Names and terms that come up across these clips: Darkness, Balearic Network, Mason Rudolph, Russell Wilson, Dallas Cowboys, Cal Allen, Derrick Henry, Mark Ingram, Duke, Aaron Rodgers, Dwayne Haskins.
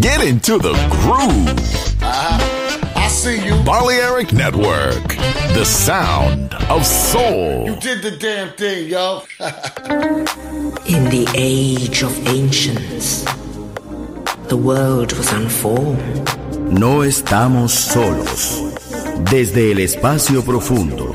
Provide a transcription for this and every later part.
Get into the groove. I see you. Balearic Network, the sound of soul. You did the damn thing, yo. In the age of ancients, the world was unformed. No estamos solos. Desde el espacio profundo,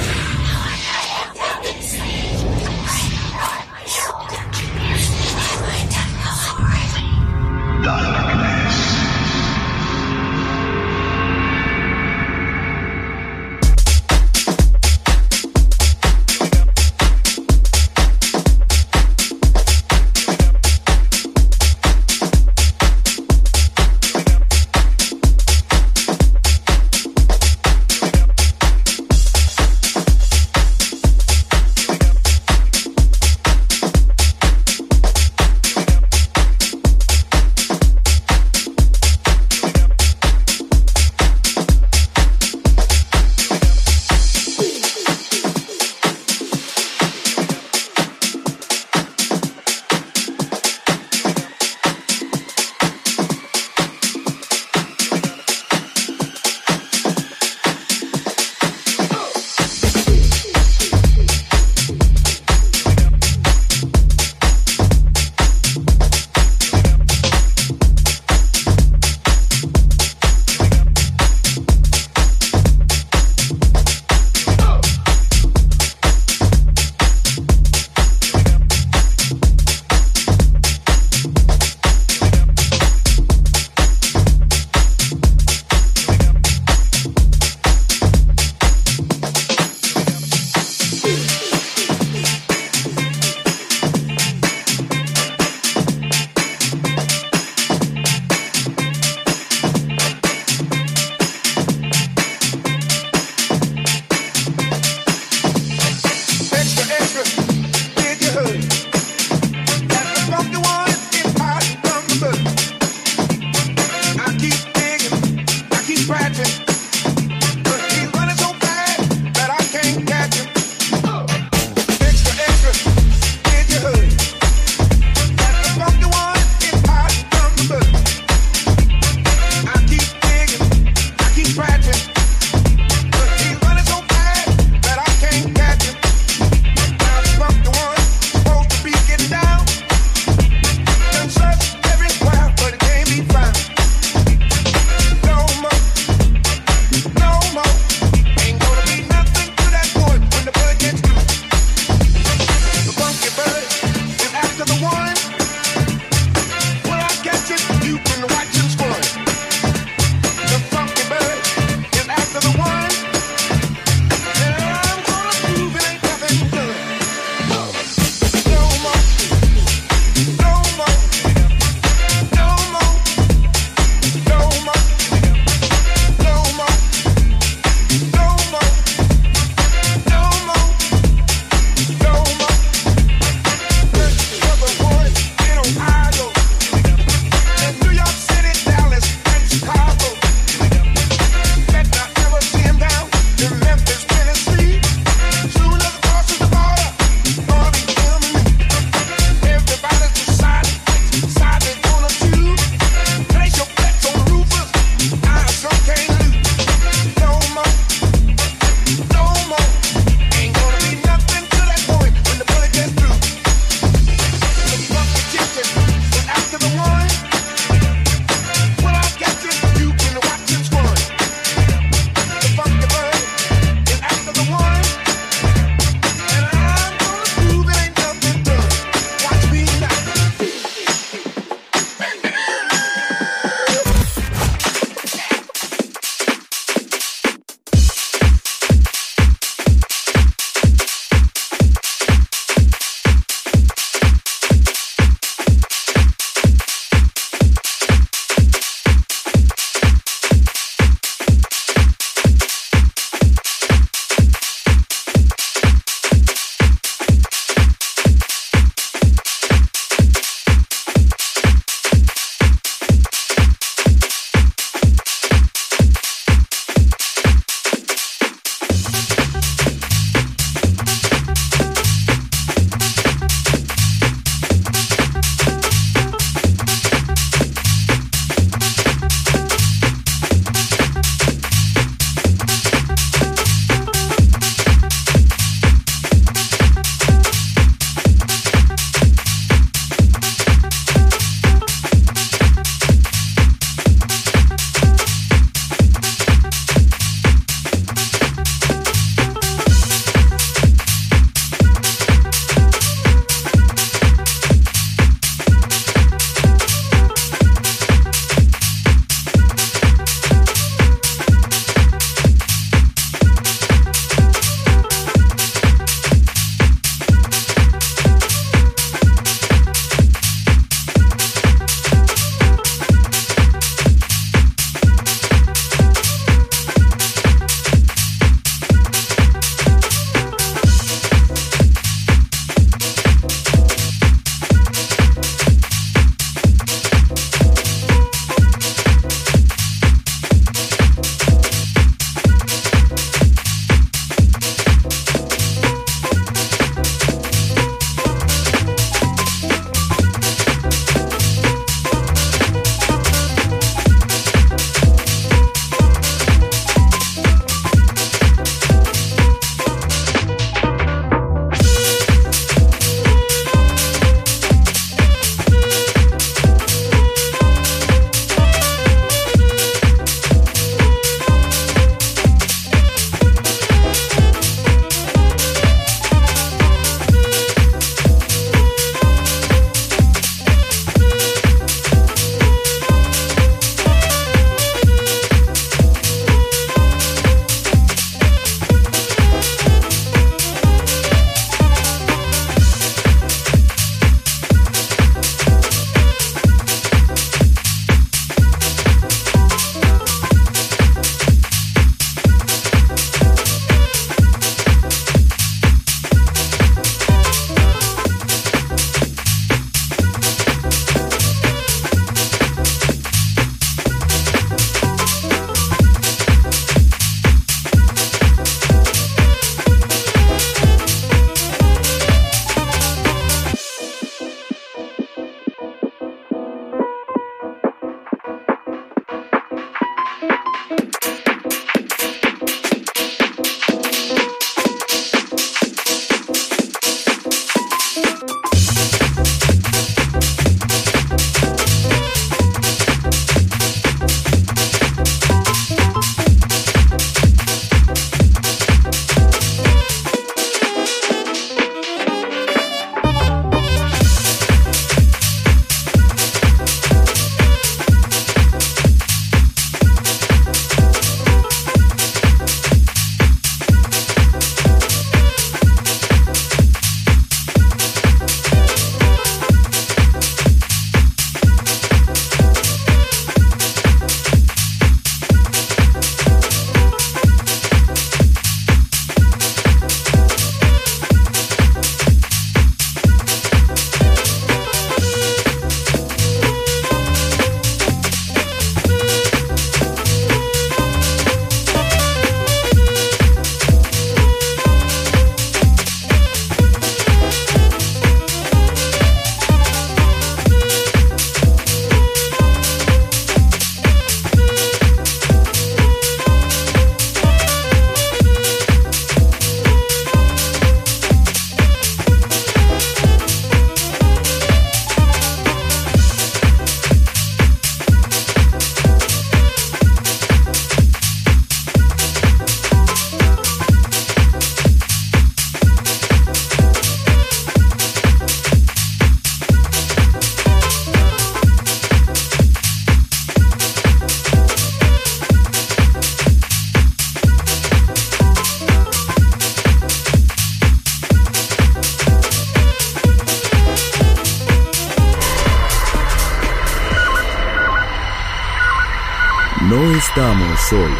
No estamos solos.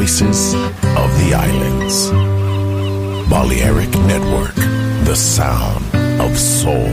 voices of the islands. Balearic Network, the sound of soul.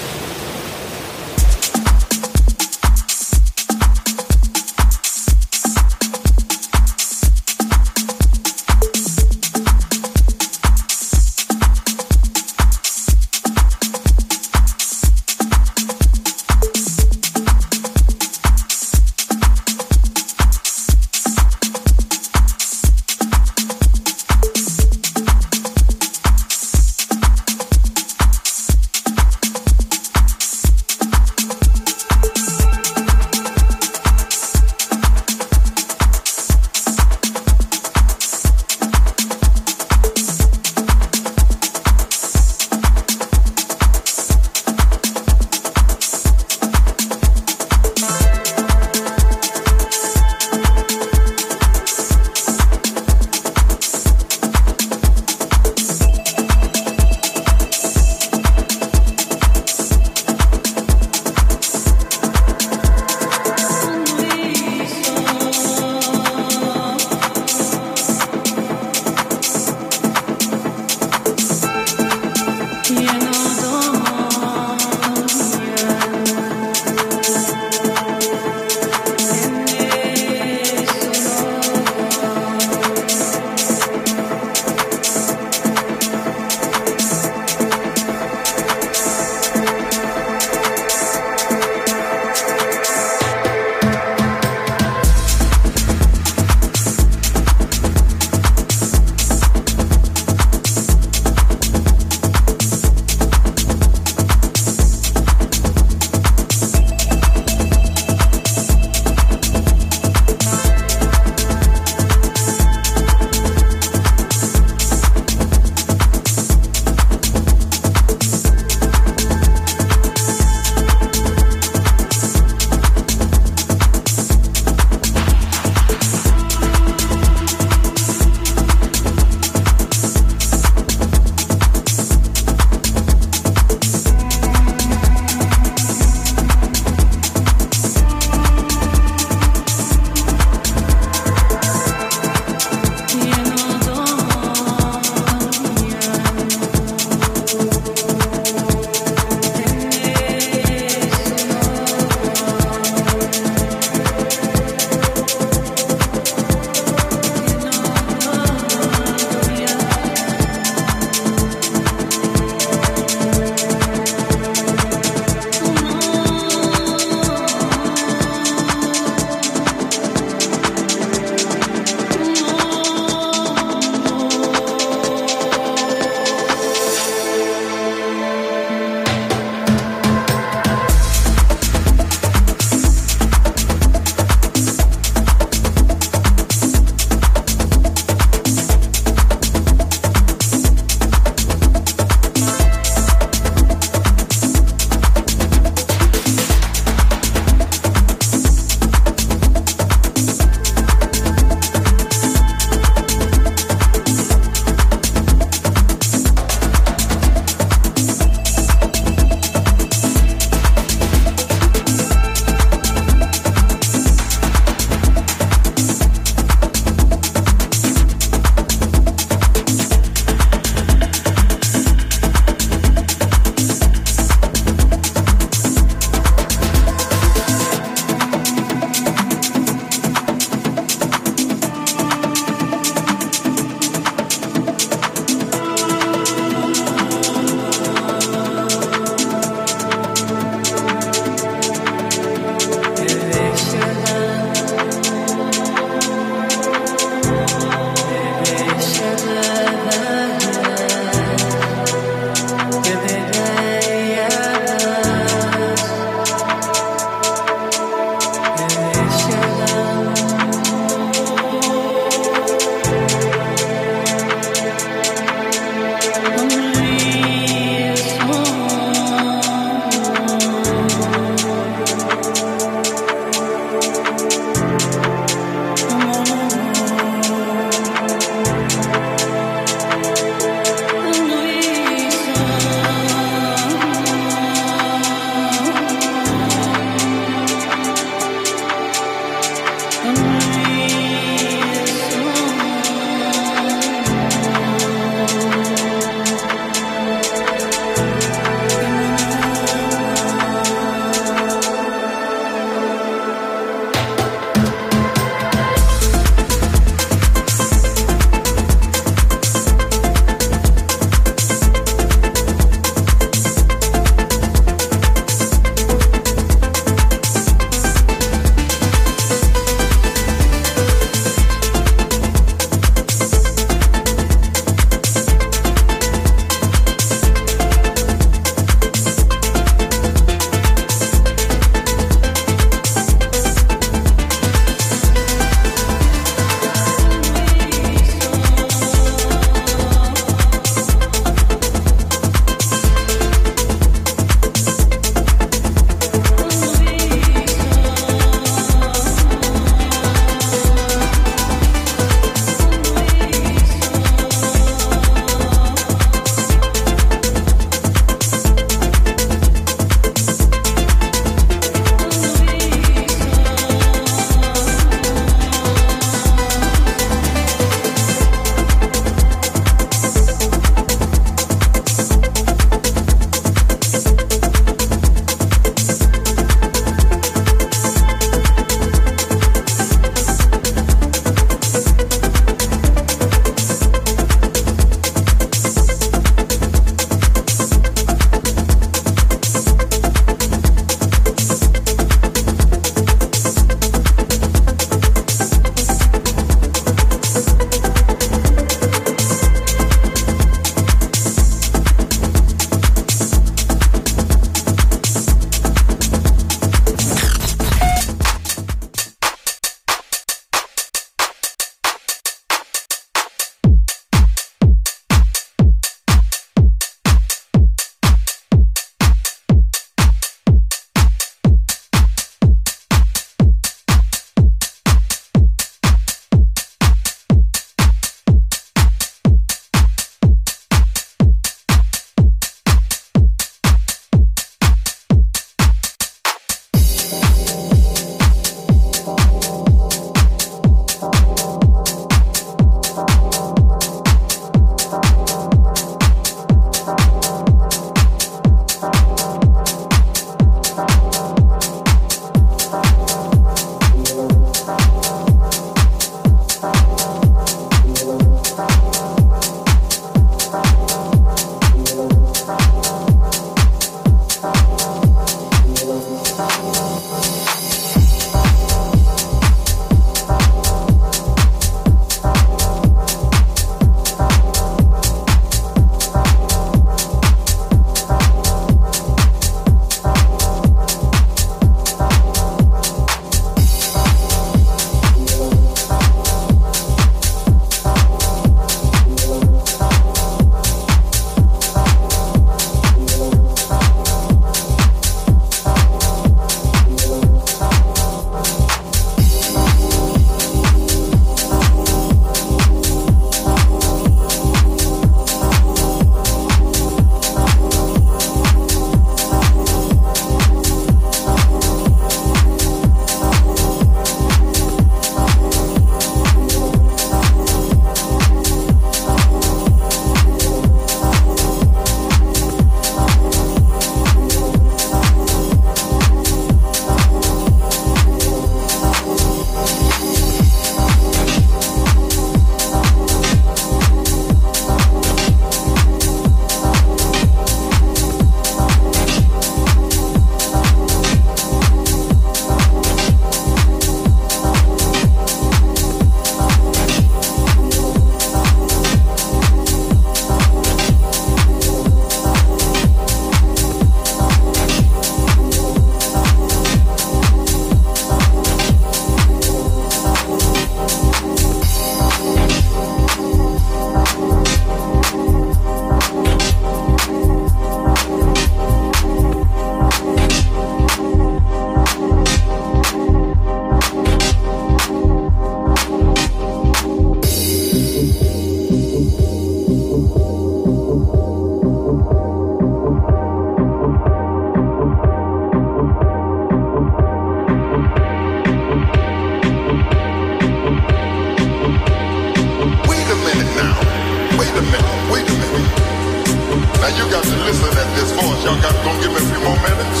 Don't give me a few more minutes.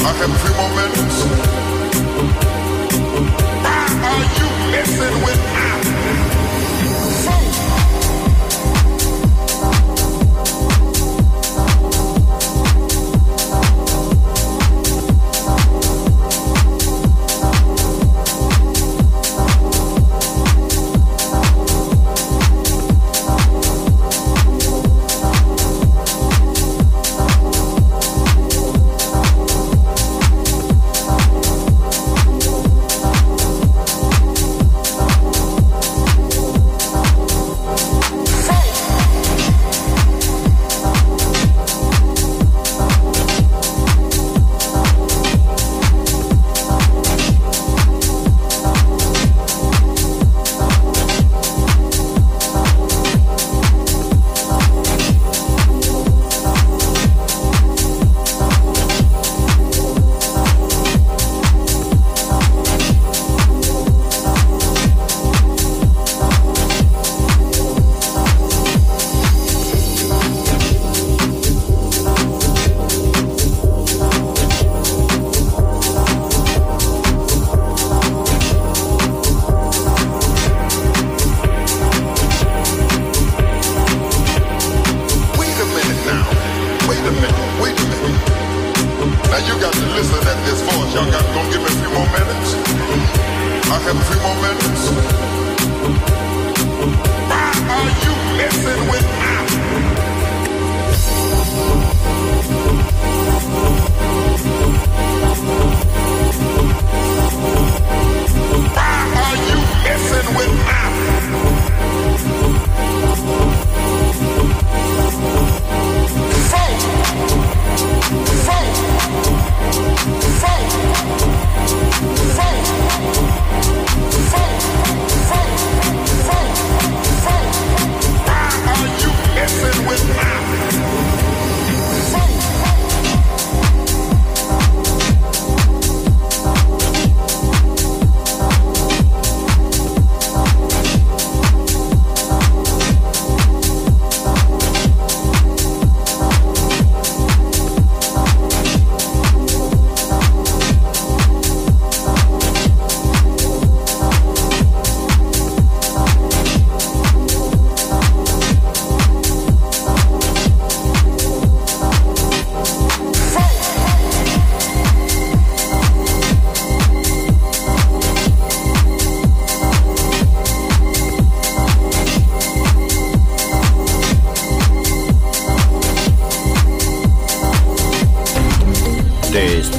I have a few more minutes. Why are you messing with my soul?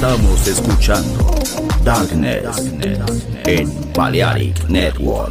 Estamos escuchando Darkness en Balearic Network.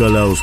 La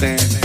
understanding.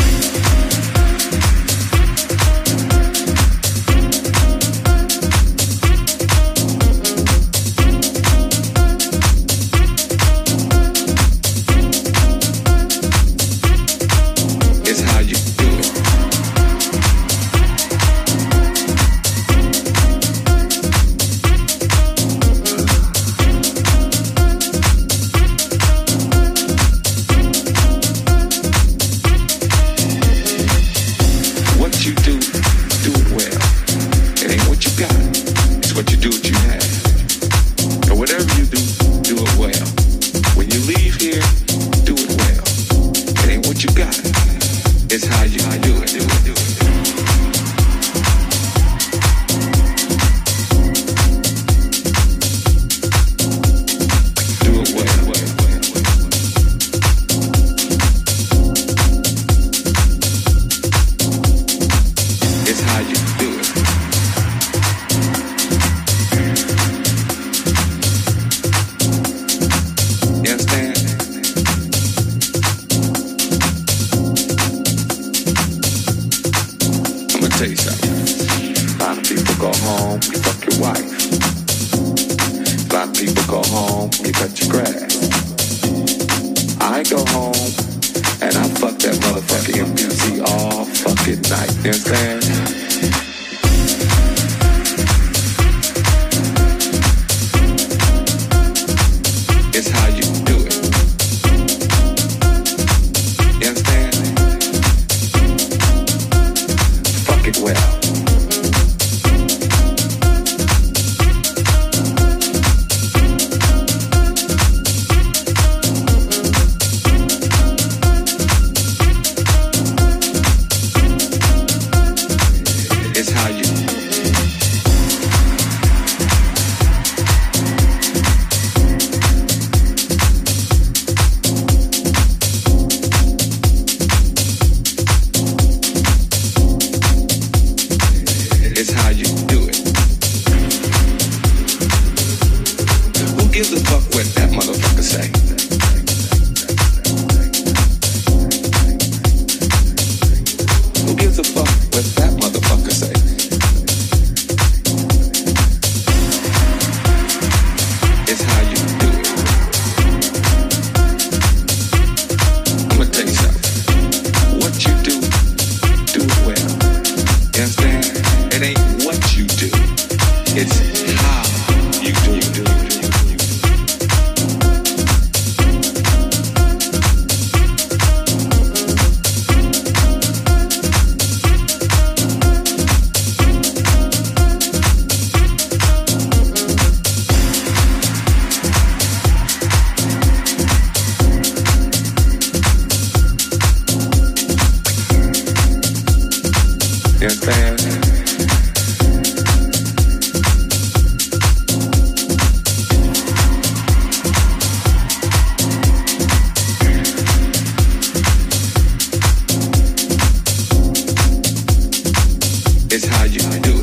It's how you do it.